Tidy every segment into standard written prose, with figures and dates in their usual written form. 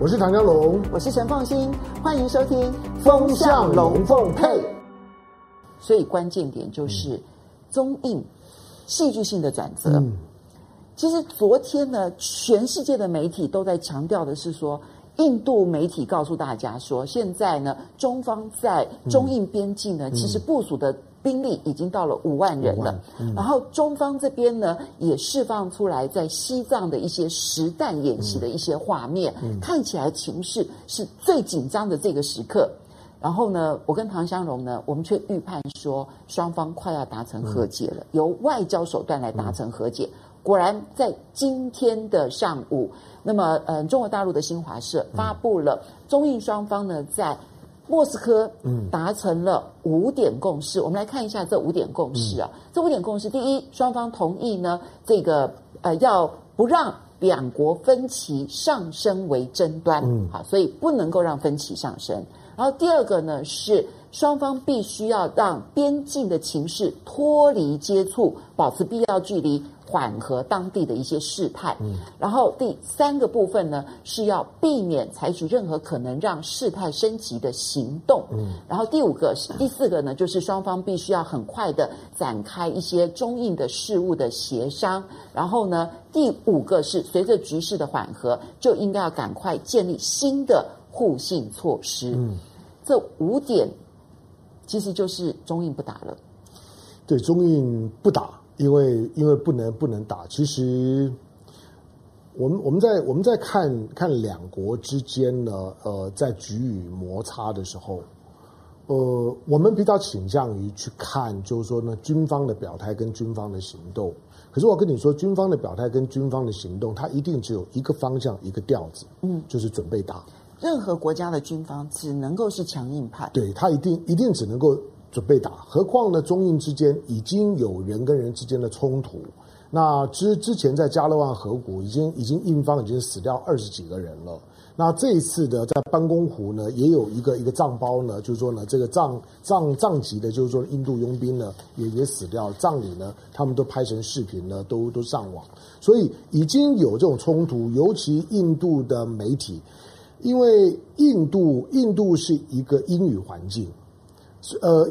我是唐湘龙，我是陈凤馨，欢迎收听《风向龙凤配》。所以关键点就是综艺戏剧性的转折。其实昨天呢，全世界的媒体都在强调的是说，印度媒体告诉大家说，现在呢，中方在中印边境呢，其实部署的兵力已经到了5万人了，然后中方这边呢也释放出来在西藏的一些实弹演习的一些画面，看起来情势是最紧张的这个时刻。然后呢，我跟唐湘龙呢，我们却预判说双方快要达成和解了，由外交手段来达成和解。果然在今天的上午，那么中国大陆的新华社发布了中印双方呢在莫斯科达成了5点共识，我们来看一下这5点共识啊。这5点共识，第一，双方同意呢，这个要不让两国分歧上升为争端，好，所以不能够让分歧上升。然后第二个呢是双方必须要让边境的情势脱离接触，保持必要距离，缓和当地的一些事态。然后第三个部分呢是要避免采取任何可能让事态升级的行动。然后第四个呢就是双方必须要很快的展开一些中印的事务的协商。然后呢第五个是随着局势的缓和，就应该要赶快建立新的互信措施。这5点其实就是中印不打了。对，中印不打，因为不能打。其实我们在看两国之间呢，在局域摩擦的时候，我们比较倾向于去看，就是说呢，军方的表态跟军方的行动。可是我跟你说，军方的表态跟军方的行动，它一定只有一个方向，一个调子，就是准备打。任何国家的军方只能够是强硬派，对，他一定只能够准备打。何况呢，中印之间已经有人跟人之间的冲突。那之前在加勒万河谷，已经印方已经死掉20几个人了。那这一次的在班公湖呢，也有一个藏胞呢，就是说呢，这个藏籍的，就是说印度佣兵呢，也死掉了。葬礼呢，他们都拍成视频呢，都上网。所以已经有这种冲突，尤其印度的媒体。因为印度是一个英语环境，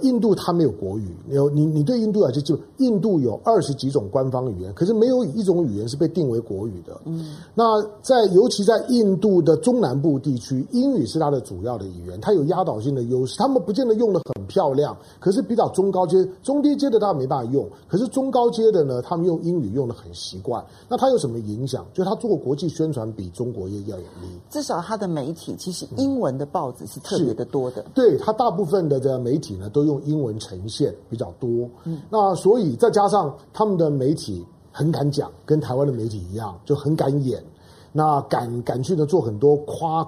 印度它没有国语，你对印度来讲，印度有20几种官方语言，可是没有一种语言是被定为国语的。那尤其在印度的中南部地区，英语是它的主要的语言，它有压倒性的优势。他们不见得用得很漂亮，可是比较中高阶、中低阶的他没办法用，可是中高阶的呢，他们用英语用得很习惯。那它有什么影响？就它做国际宣传比中国业要有力，至少它的媒体其实英文的报纸是特别的多的。对，它大部分的媒体呢都用英文呈现比较多。那所以再加上他们的媒体很敢讲，跟台湾的媒体一样，就很敢演，那敢去呢做很多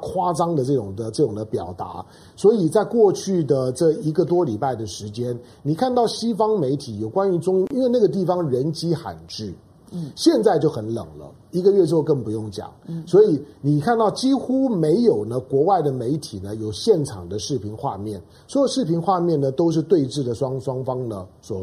夸张的这种的表达。所以在过去的这1个多礼拜的时间，你看到西方媒体有关于中，因为那个地方人迹罕至，现在就很冷了，1个月之后更不用讲。所以你看到几乎没有呢，国外的媒体呢有现场的视频画面，所有视频画面呢都是对峙的双方呢所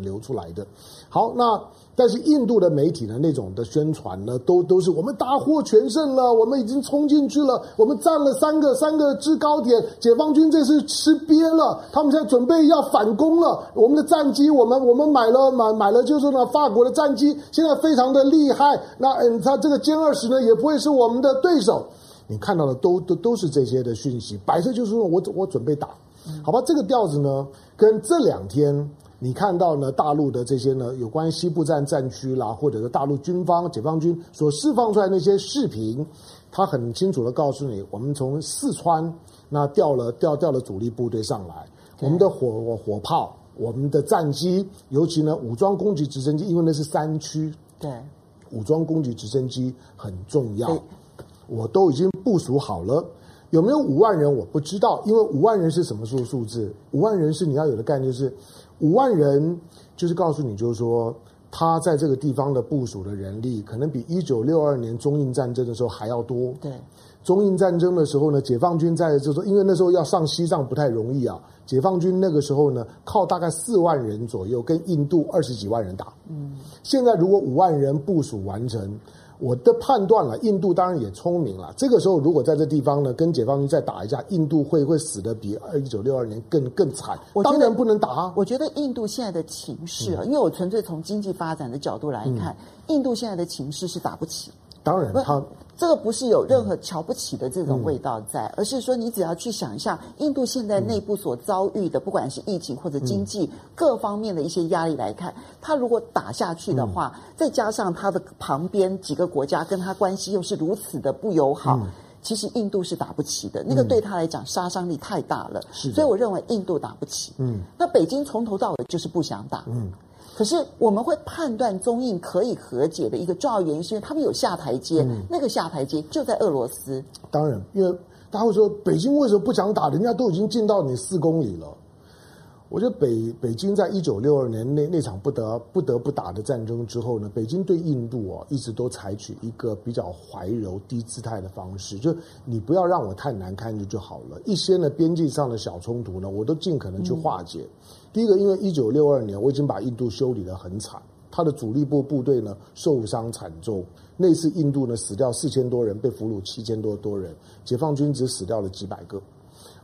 流出来的。好，那但是印度的媒体呢，那种的宣传呢，都是我们大获全胜了，我们已经冲进去了，我们占了三个制高点，解放军这次吃瘪了，他们现在准备要反攻了，我们的战机，我们买了就是呢法国的战机，现在非常的厉害，那他这个歼20呢也不会是我们的对手。你看到的都是这些的讯息，摆设就是说我准备打。好吧，这个调子呢跟这2天你看到呢大陆的这些呢有关西部战区啦，或者是大陆军方解放军所释放出来那些视频，他很清楚的告诉你，我们从四川那调了主力部队上来，我们的火炮，我们的战机，尤其呢武装攻击直升机，因为那是山区，对，武装攻击直升机很重要，我都已经部署好了。有没有5万人我不知道，因为5万人是什么数字？5万人是你要有的概念，就是5万人就是告诉你，就是说他在这个地方的部署的人力，可能比1962年中印战争的时候还要多。对，中印战争的时候呢，解放军在这时候，因为那时候要上西藏不太容易啊，解放军那个时候呢，靠大概4万人左右跟印度20几万人打。现在如果5万人部署完成，我的判断了，印度当然也聪明了。这个时候如果在这地方呢，跟解放军再打一架，印度会死得比1962年更惨。当然不能打啊！我觉得印度现在的情势啊，因为我纯粹从经济发展的角度来看，印度现在的情势是打不起。当然，他这个不是有任何瞧不起的这种味道在，而是说你只要去想一下，印度现在内部所遭遇的，不管是疫情或者经济各方面的一些压力来看，他如果打下去的话，再加上他的旁边几个国家跟他关系又是如此的不友好。其实印度是打不起的，那个对他来讲杀伤力太大了，所以我认为印度打不起。那北京从头到尾就是不想打。可是我们会判断中印可以和解的一个重要原因，是因为他们有下台阶，那个下台阶就在俄罗斯。当然，因为大家会说北京为什么不想打？人家都已经进到你4公里了。我觉得北京在1962年那场不得不打的战争之后呢，北京对印度一直都采取一个比较怀柔低姿态的方式，就你不要让我太难堪就好了。一些呢边境上的小冲突呢，我都尽可能去化解。第一个，因为1962年我已经把印度修理得很惨，他的主力部队呢受伤惨重。那次印度呢死掉4000多人，被俘虏7000多人，解放军只死掉了几百个。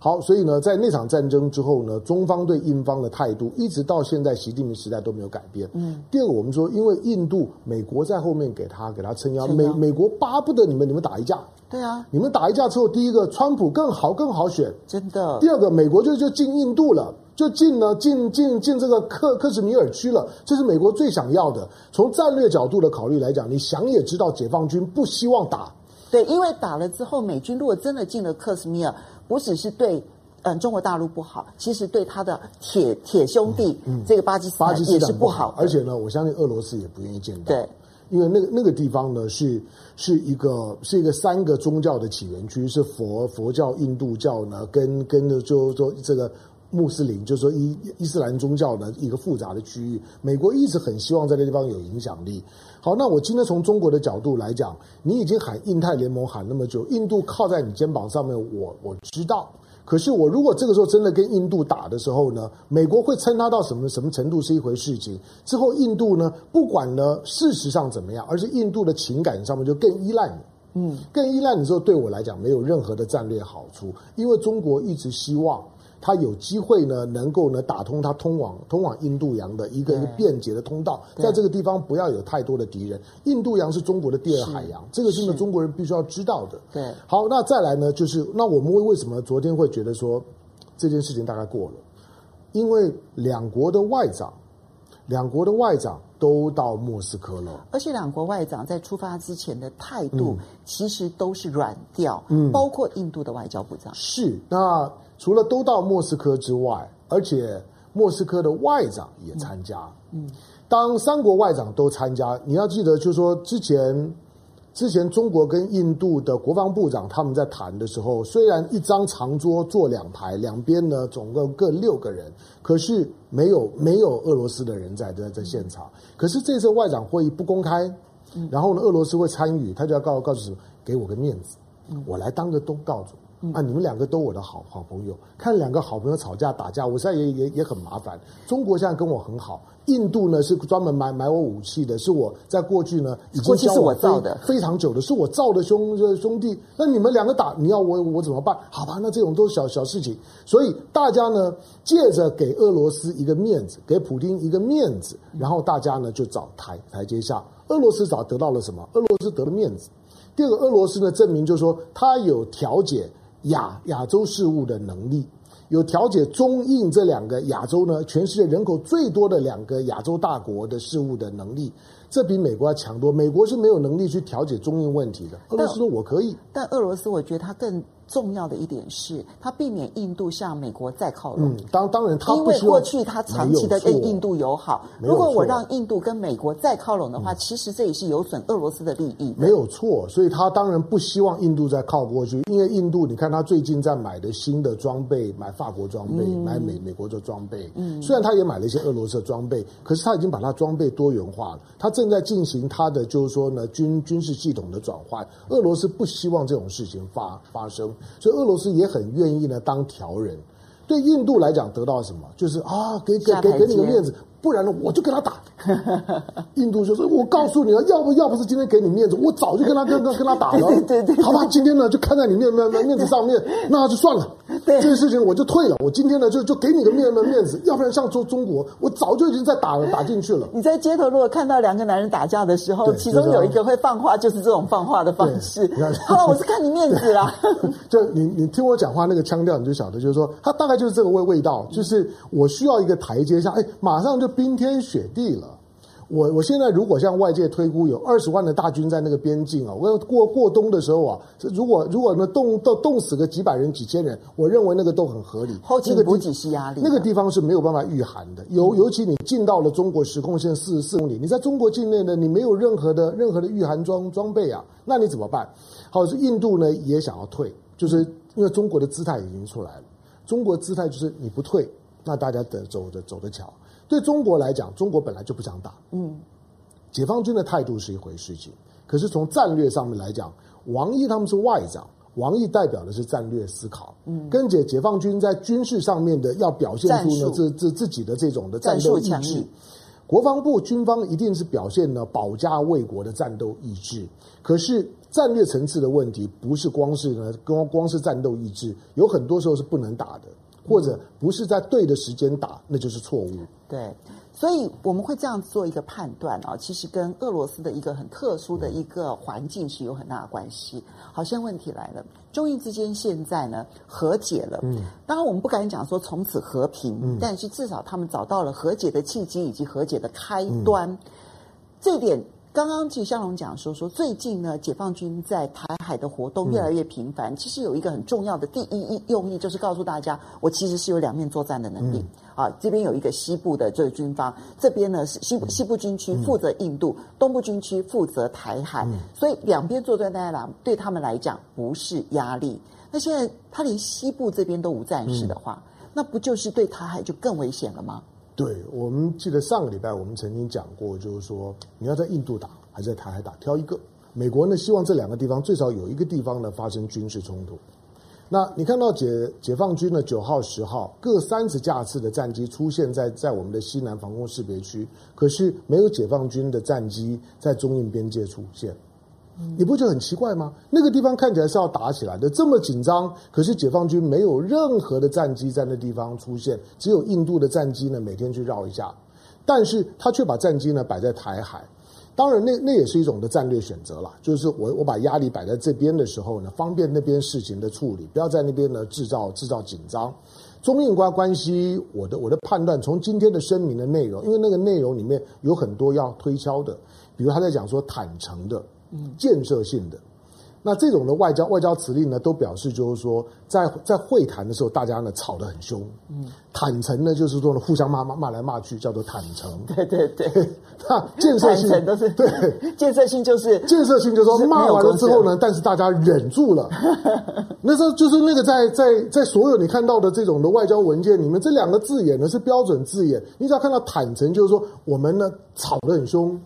好，所以呢，在那场战争之后呢，中方对印方的态度一直到现在习近平时代都没有改变。第二个，我们说，因为印度美国在后面给他撑腰，美国巴不得你们打一架。对啊，你们打一架之后，第一个，川普更好选，真的。第二个，美国就进印度了。就进这个克什米尔区了，这是美国最想要的。从战略角度的考虑来讲，你想也知道，解放军不希望打。对，因为打了之后，美军如果真的进了克什米尔，不只是对中国大陆不好，其实对他的铁兄弟这个巴基斯坦也是不好。而且呢，我相信俄罗斯也不愿意见到。对。因为那个地方呢是一个3个宗教的起源区，是佛教、印度教呢跟就说这个穆斯林，就是说伊斯兰宗教的一个复杂的区域。美国一直很希望在这地方有影响力。好，那我今天从中国的角度来讲，你已经喊印太联盟喊那么久，印度靠在你肩膀上面，我知道。可是我如果这个时候真的跟印度打的时候呢，美国会撑他到什么程度是一回事情。之后印度呢，不管呢事实上怎么样，而是印度的情感上面就更依赖你。更依赖你之后，对我来讲没有任何的战略好处，因为中国一直希望他有机会呢，能够呢打通他通往印度洋的一个便捷的通道，在这个地方不要有太多的敌人。印度洋是中国的第二海洋，这个是呢中国人必须要知道的。对，好，那再来呢，就是那我们为什么昨天会觉得说这件事情大概过了？因为两国的外长都到莫斯科了，而且两国外长在出发之前的态度其实都是软调，包括印度的外交部长。是，那除了都到莫斯科之外，而且莫斯科的外长也参加。当3国外长都参加，你要记得，就是说之前中国跟印度的国防部长他们在谈的时候，虽然一张长桌坐2排，两边呢总共各6个人，可是没有俄罗斯的人在现场。可是这次外长会议不公开，然后呢俄罗斯会参与，他就要告诉什么，给我个面子，我来当个东道主。你们2个都我的好朋友，看2个好朋友吵架打架，我现在也很麻烦。中国现在跟我很好，印度呢是专门买我武器的，是我在过去呢已经教我造的非常久的，是我造的兄弟。那你们2个打，你要我怎么办？好吧，那这种都是小事情。所以大家呢借着给俄罗斯一个面子，给普丁一个面子，然后大家呢就找台阶下。俄罗斯早得到了什么？俄罗斯得了面子。第二个，俄罗斯呢证明就是说他有调解亚洲事务的能力，有调解中印这2个亚洲呢全世界人口最多的2个亚洲大国的事务的能力，这比美国要强多。美国是没有能力去调解中印问题的，俄罗斯说我可以。但俄罗斯我觉得它更重要的一点是，它避免印度向美国再靠拢。当然它不，因为过去它长期的跟印度友好，如果我让印度跟美国再靠拢的话，其实这也是有损俄罗斯的利益。没有错，所以它当然不希望印度再靠过去，因为印度你看它最近在买的新的装备，买法国装备，买美国的装备，虽然它也买了一些俄罗斯的装备，可是它已经把它装备多元化了，它正在进行它的就是说呢军事系统的转换。俄罗斯不希望这种事情发生。所以俄罗斯也很愿意呢当调人，对印度来讲得到什么？就是啊，给你个面子，不然呢我就跟他打。印度就说：“我告诉你了，要不是今天给你面子，我早就跟他打了。对，好吧，今天呢就看在你面子上面，那就算了，这件事情我就退了。我今天呢就给你个面子，要不然像中国，我早就已经在打进去了。你在街头如果看到两个男人打架的时候，其中有一个会放话，就是这种放话的方式。好了，我是看你面子啦。就你听我讲话那个腔调，你就晓得，就是说他大概就是这个味道，就是我需要一个台阶下，哎，马上就冰天雪地了。我现在如果像外界推估有20万的大军在那个边境啊，我过冬的时候啊，如果呢冻死个几百人几千人，我认为那个都很合理。后勤补给是压力，那个地方是没有办法御寒的。尤其你进到了中国时空线44公里，你在中国境内呢，你没有任何的御寒装备啊，那你怎么办？好，印度呢也想要退，就是因为中国的姿态已经出来了。中国姿态就是你不退，那大家走着瞧。对中国来讲，中国本来就不想打。解放军的态度是一回事情，可是从战略上面来讲，王毅他们是外长，王毅代表的是战略思考，跟解放军在军事上面的要表现出呢自己的这种的战斗意志。国防部军方一定是表现了保家卫国的战斗意志，可是战略层次的问题不是光是战斗意志，有很多时候是不能打的。或者不是在对的时间打，那就是错误。对，所以我们会这样做一个判断啊，其实跟俄罗斯的一个很特殊的一个环境是有很大的关系。好像问题来了，中印之间现在呢和解了，当然我们不敢讲说从此和平，但是至少他们找到了和解的契机以及和解的开端。这点刚刚季湘龙讲说最近呢，解放军在台海的活动越来越频繁，其实有一个很重要的第一用意，就是告诉大家，我其实是有两面作战的能力。啊，这边有一个西部的这个军方，这边呢是西部军区负责印度，东部军区负责台海，所以两边作战对他们来讲不是压力。那现在他连西部这边都无战事的话，那不就是对台海就更危险了吗？对，我们记得上个礼拜我们曾经讲过，就是说你要在印度打还是在台海打，挑一个。美国呢希望这两个地方最少有一个地方呢发生军事冲突。那你看到解放军呢9号、10号各30架次的战机出现在我们的西南防空识别区，可是没有解放军的战机在中印边界出现。你不觉得很奇怪吗？那个地方看起来是要打起来的，这么紧张，可是解放军没有任何的战机在那地方出现，只有印度的战机呢每天去绕一下，但是他却把战机呢摆在台海。当然那也是一种的战略选择啦，就是我把压力摆在这边的时候呢，方便那边事情的处理，不要在那边呢制造紧张。中印关系，我的判断从今天的声明的内容，因为那个内容里面有很多要推敲的，比如他在讲说坦诚的、建设性的，那这种的外交辞令呢，都表示就是说，在会谈的时候，大家呢吵得很凶。坦诚呢，就是说呢，互相骂来骂去，叫做坦诚。对，那建设性都是对，建设性就是说骂完了之后呢，但是大家忍住了。那时候就是那个在所有你看到的这种的外交文件里面，这两个字眼呢是标准字眼，你只要看到坦诚，就是说我们呢吵得很凶。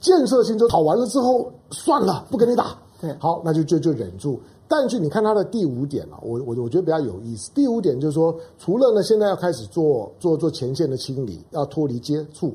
建设性就讨完了之后算了，不跟你打。好，那就忍住。但是你看他的第五点啊，我觉得比较有意思。第五点就是说，除了呢现在要开始做前线的清理，要脱离接触，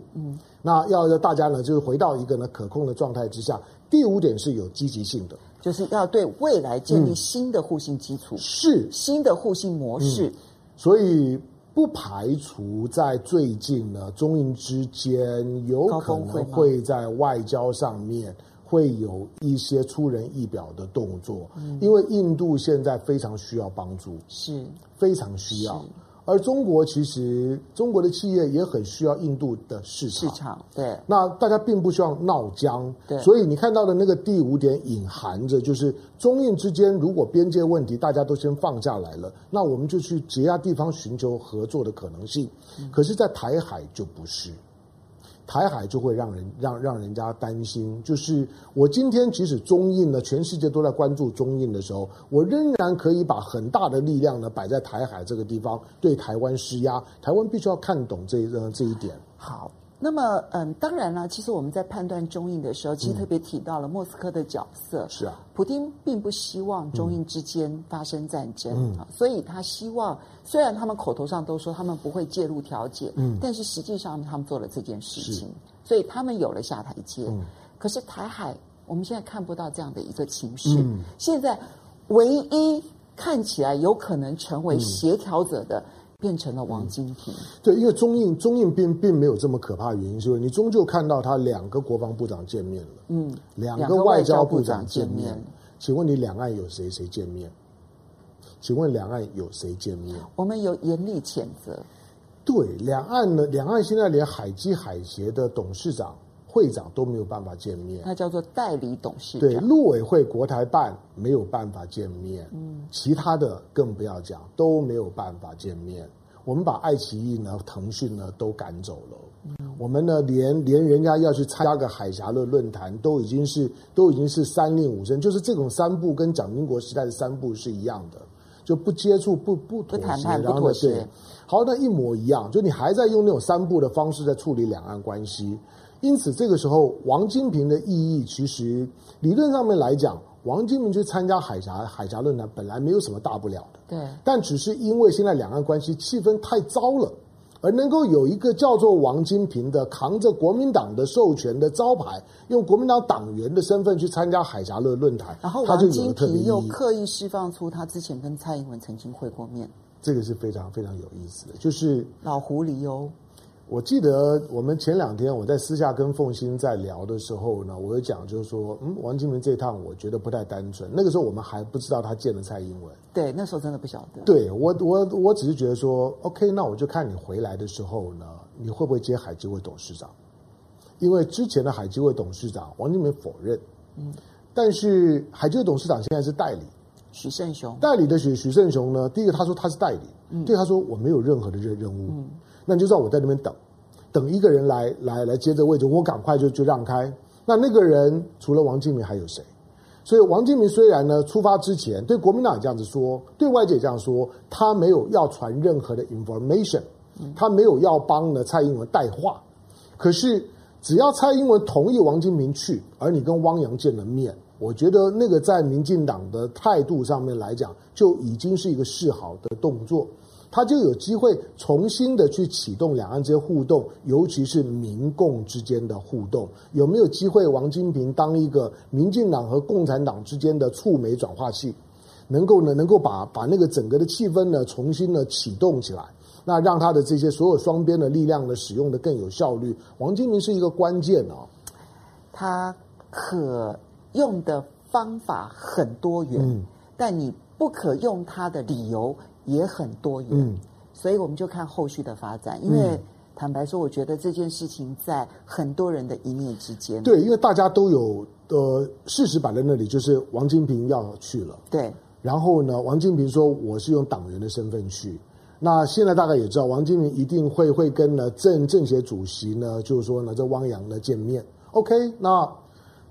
那要大家呢就是回到一个呢可控的状态之下。第五点是有积极性的，就是要对未来建立新的互信基础，是新的互信模式。所以不排除在最近呢，中印之间有可能会在外交上面会有一些出人意表的动作，因为印度现在非常需要帮助，是非常需要。而中国其实中国的企业也很需要印度的市场，对。那大家并不希望闹僵，对。所以你看到的那个第五点隐含着就是中印之间如果边界问题大家都先放下来了，那我们就去其他地方寻求合作的可能性。可是在台海就不是。台海就会让人家担心，就是我今天即使中印呢，全世界都在关注中印的时候，我仍然可以把很大的力量呢摆在台海这个地方，对台湾施压。台湾必须要看懂这一点。好，那么，当然了，其实我们在判断中印的时候，其实特别提到了莫斯科的角色。是啊，普丁并不希望中印之间发生战争，所以他希望，虽然他们口头上都说他们不会介入调解，但是实际上他们做了这件事情，所以他们有了下台阶。可是台海，我们现在看不到这样的一个情势。现在唯一看起来有可能成为协调者的，变成了王金平。对，因为中印并没有这么可怕的原因，是因为你终究看到他两个国防部长见面了，两个外交部长见面。请问你两岸有谁见面？请问两岸有谁见面？我们有严厉谴责。对，两岸呢？两岸现在连海基海协的董事长、会长都没有办法见面，他叫做代理董事长。对，陆委会、国台办没有办法见面，其他的更不要讲，都没有办法见面。我们把爱奇艺呢、腾讯呢都赶走了，我们呢连人家要去参加个海峡的论坛，都已经是三令五申，就是这种三不跟蒋经国时代的三不是一样的，就不接触、不妥协，不谈判、不妥协。好，那一模一样，就你还在用那种三不的方式在处理两岸关系。因此，这个时候王金平的意义，其实理论上面来讲，王金平去参加海峡论坛本来没有什么大不了的。对。但只是因为现在两岸关系气氛太糟了，而能够有一个叫做王金平的扛着国民党的授权的招牌，用国民党党员的身份去参加海峡论坛，然后王金平又刻意释放出他之前跟蔡英文曾经会过面，这个是非常非常有意思的，就是老狐狸哦。我记得我们前两天我在私下跟凤馨在聊的时候呢，我有讲就是说，王金平这一趟我觉得不太单纯。那个时候我们还不知道他见了蔡英文，对，那时候真的不晓得。对，我只是觉得说 ，OK， 那我就看你回来的时候呢，你会不会接海基会董事长？因为之前的海基会董事长王金平否认，但是海基会董事长现在是代理许胜雄，代理的许胜雄呢，第一个他说他是代理，第二他说我没有任何的任务。那你就知道我在那边等一个人来接着位置，我赶快就让开。那个人除了王金平还有谁？所以王金平虽然呢出发之前对国民党也这样子说，对外界也这样说，他没有要传任何的 information， 他没有要帮呢蔡英文带话。可是只要蔡英文同意王金平去，而你跟汪洋见了面，我觉得那个在民进党的态度上面来讲，就已经是一个示好的动作。他就有机会重新的去启动两岸之间互动，尤其是民共之间的互动。有没有机会王金平当一个民进党和共产党之间的触媒转化器，能够把那个整个的气氛呢重新的启动起来，那让他的这些所有双边的力量呢使用的更有效率。王金平是一个关键哦，他可用的方法很多元，但你不可用他的理由也很多元，所以我们就看后续的发展。因为坦白说，我觉得这件事情在很多人的一念之间。对，因为大家都有事实摆在那里，就是王金平要去了。对。然后呢，王金平说我是用党员的身份去。那现在大概也知道，王金平一定会跟呢政协主席呢，就是说呢这汪洋呢见面。OK， 那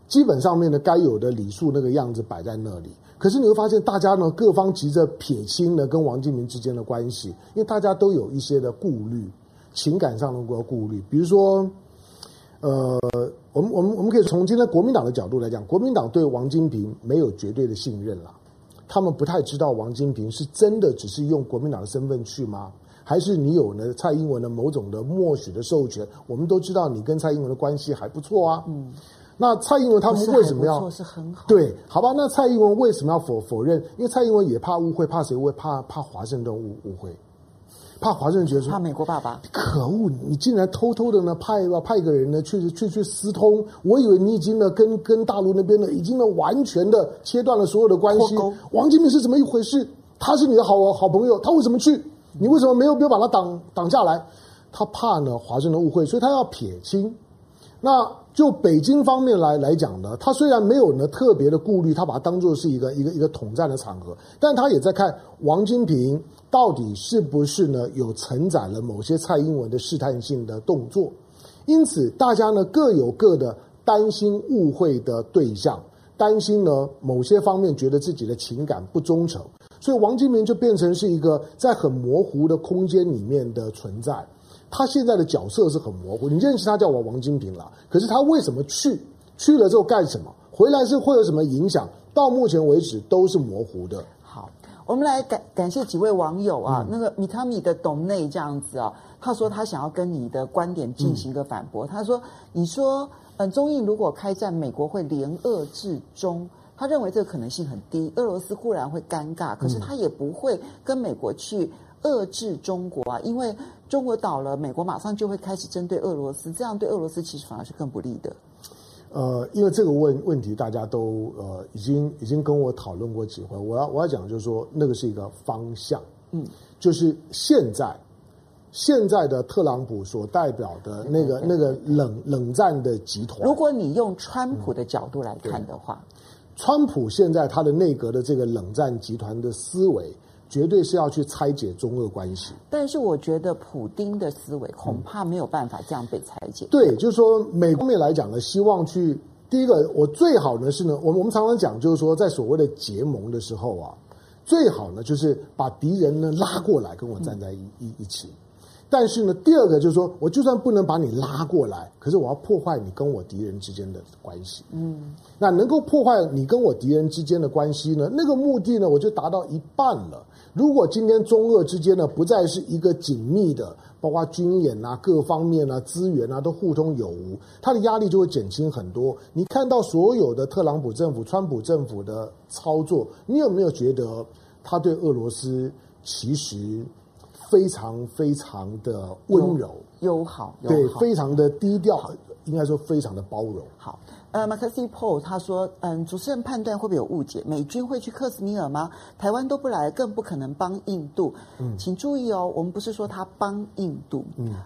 基本上面呢该有的礼数那个样子摆在那里。可是你会发现，大家呢各方急着撇清呢跟王金平之间的关系，因为大家都有一些的顾虑，情感上的顾虑。比如说，我们可以从今天国民党的角度来讲，国民党对王金平没有绝对的信任啦，他们不太知道王金平是真的只是用国民党的身份去吗？还是你有呢蔡英文的某种的默许的授权？我们都知道你跟蔡英文的关系还不错啊。那蔡英文他们为什么要是很好？对，好吧，那蔡英文为什么要否认？因为蔡英文也怕误会，怕谁误会？怕华盛顿误会，怕华盛顿觉得说，怕美国爸爸，可恶，你竟然偷偷的呢派一个人呢去私通，我以为你已经呢跟大陆那边呢已经呢完全的切断了所有的关系。王金平是怎么一回事？他是你的好朋友，他为什么去？你为什么没有把他挡下来？他怕呢华盛顿误会，所以他要撇清。那就北京方面来讲呢，他虽然没有呢特别的顾虑，他把它当作是一个统战的场合，但他也在看王金平到底是不是呢有承载了某些蔡英文的试探性的动作。因此大家呢各有各的担心误会的对象，担心呢某些方面觉得自己的情感不忠诚，所以王金平就变成是一个在很模糊的空间里面的存在。他现在的角色是很模糊。你认识他叫王金平啦，可是他为什么去了之后干什么？回来是会有什么影响？到目前为止都是模糊的。好，我们来感谢几位网友啊，那个米卡米的董内这样子啊，他说他想要跟你的观点进行一个反驳。他说，你说中印如果开战，美国会联俄制中。他认为这个可能性很低，俄罗斯固然会尴尬，可是他也不会跟美国去遏制中国啊，因为中国倒了，美国马上就会开始针对俄罗斯，这样对俄罗斯其实反而是更不利的。因为这个问题大家都已经跟我讨论过几回，我要讲就是说那个是一个方向，就是现在的特朗普所代表的那个冷战的集团，如果你用川普的角度来看的话。川普现在他的内阁的这个冷战集团的思维，绝对是要去拆解中俄关系。但是我觉得普丁的思维恐怕没有办法这样被拆解。对，就是说美方面来讲呢，希望去第一个，我最好呢是呢，我们常常讲就是说，在所谓的结盟的时候啊，最好呢就是把敌人呢拉过来跟我站在一起。但是呢，第二个就是说，我就算不能把你拉过来，可是我要破坏你跟我敌人之间的关系。那能够破坏你跟我敌人之间的关系呢，那个目的呢，我就达到一半了。如果今天中俄之间呢，不再是一个紧密的，包括军演啊、各方面啊、资源啊都互通有无，它的压力就会减轻很多。你看到所有的特朗普政府、川普政府的操作，你有没有觉得他对俄罗斯其实？非常非常的温柔友好，对，非常的低调，应该说非常的包容。好，Maxi Paul 他说，主持人判断会不会有误解？美军会去克什米尔吗？台湾都不来，更不可能帮印度。请注意哦，我们不是说他帮印度，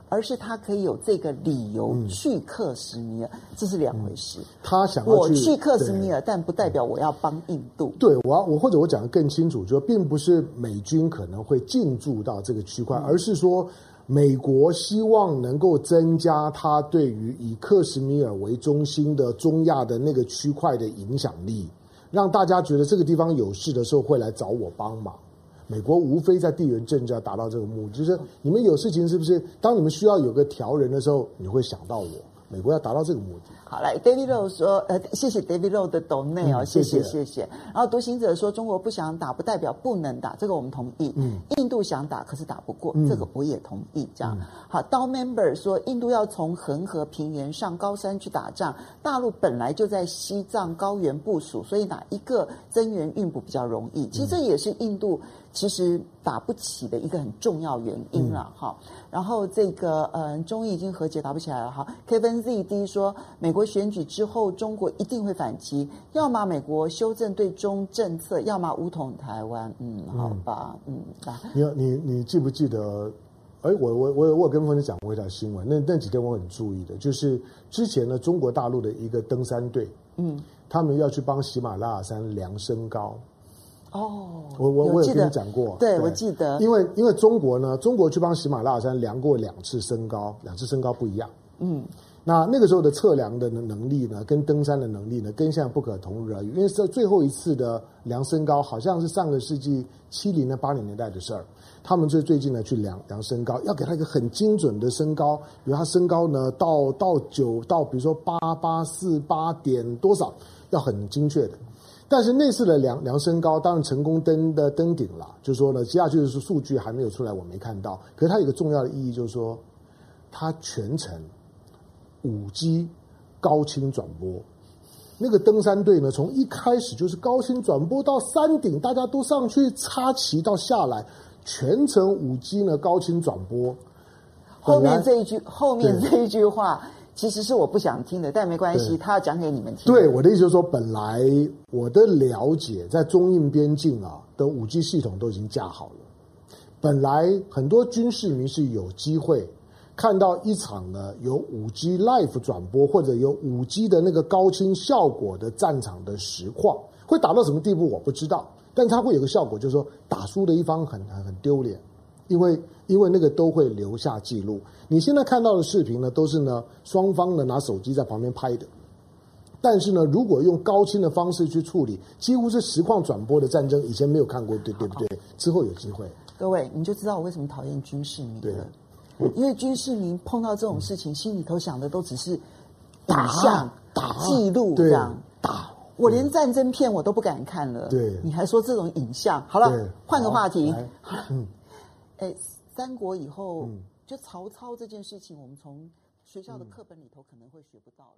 而是他可以有这个理由去克什米尔，这是两回事。他想要我去克什米尔，但不代表我要帮印度。对，我或者我讲得更清楚，就并不是美军可能会进驻到这个区块，而是说。美国希望能够增加它对于以克什米尔为中心的中亚的那个区块的影响力，让大家觉得这个地方有事的时候会来找我帮忙。美国无非在地缘政治要达到这个目的，就是你们有事情是不是？当你们需要有个调人的时候，你会想到我。美国要达到这个目的。好，来 David Low 说，谢谢 David Low 的 donate 哦，谢谢。然后独行者说，中国不想打不代表不能打，这个我们同意。印度想打可是打不过，这个我也同意。这样好，刀 member 说，印度要从恒河平原上高山去打仗，大陆本来就在西藏高原部署，所以哪一个增援运补比较容易？其实这也是印度。其实打不起的一个很重要原因了哈，然后这个中印已经和解打不起来了哈。Kevin ZD 说，美国选举之后，中国一定会反击，要么美国修正对中政策，要么武统台湾。好吧，你记不记得？我有跟朋友讲过一条新闻，那几天我很注意的，就是之前呢，中国大陆的一个登山队，他们要去帮喜马拉雅山量身高。哦，我有跟你讲过，对，我记得，因为中国呢，中国去帮喜马拉雅山量过两次身高不一样，那个时候的测量的能力呢，跟登山的能力呢，跟现在不可同日而语，因为最后一次的量身高好像是上个世纪70、80年代的事儿，他们最近呢去量身高，要给他一个很精准的身高，比如他身高呢到比如说8848点多少，要很精确的。但是那次的量身高当然成功登顶了，就是说呢，接下去的数据还没有出来，我没看到。可是它有一个重要的意义，就是说，它全程5G 高清转播。那个登山队呢，从一开始就是高清转播到山顶，大家都上去插旗到下来，全程5G 呢高清转播。后面这一句话。其实是我不想听的，但没关系，他要讲给你们听。对，我的意思就是说，本来我的了解，在中印边境啊的5G 系统都已经架好了，本来很多军事迷是有机会看到一场呢有5G live 转播或者有5G 的那个高清效果的战场的实况，会打到什么地步我不知道，但它会有个效果，就是说打输的一方很丢脸。因为那个都会留下记录。你现在看到的视频呢，都是呢双方呢拿手机在旁边拍的。但是呢，如果用高清的方式去处理，几乎是实况转播的战争，以前没有看过，对不对？之后有机会。各位，你就知道我为什么讨厌军事迷了。越居市民碰到这种事情，心里头想的都只是打像打记录这样打。我连战争片我都不敢看了，对，你还说这种影像？好了，换个话题。好了，三国以后，就曹操这件事情，我们从学校的课本里头可能会学不到了。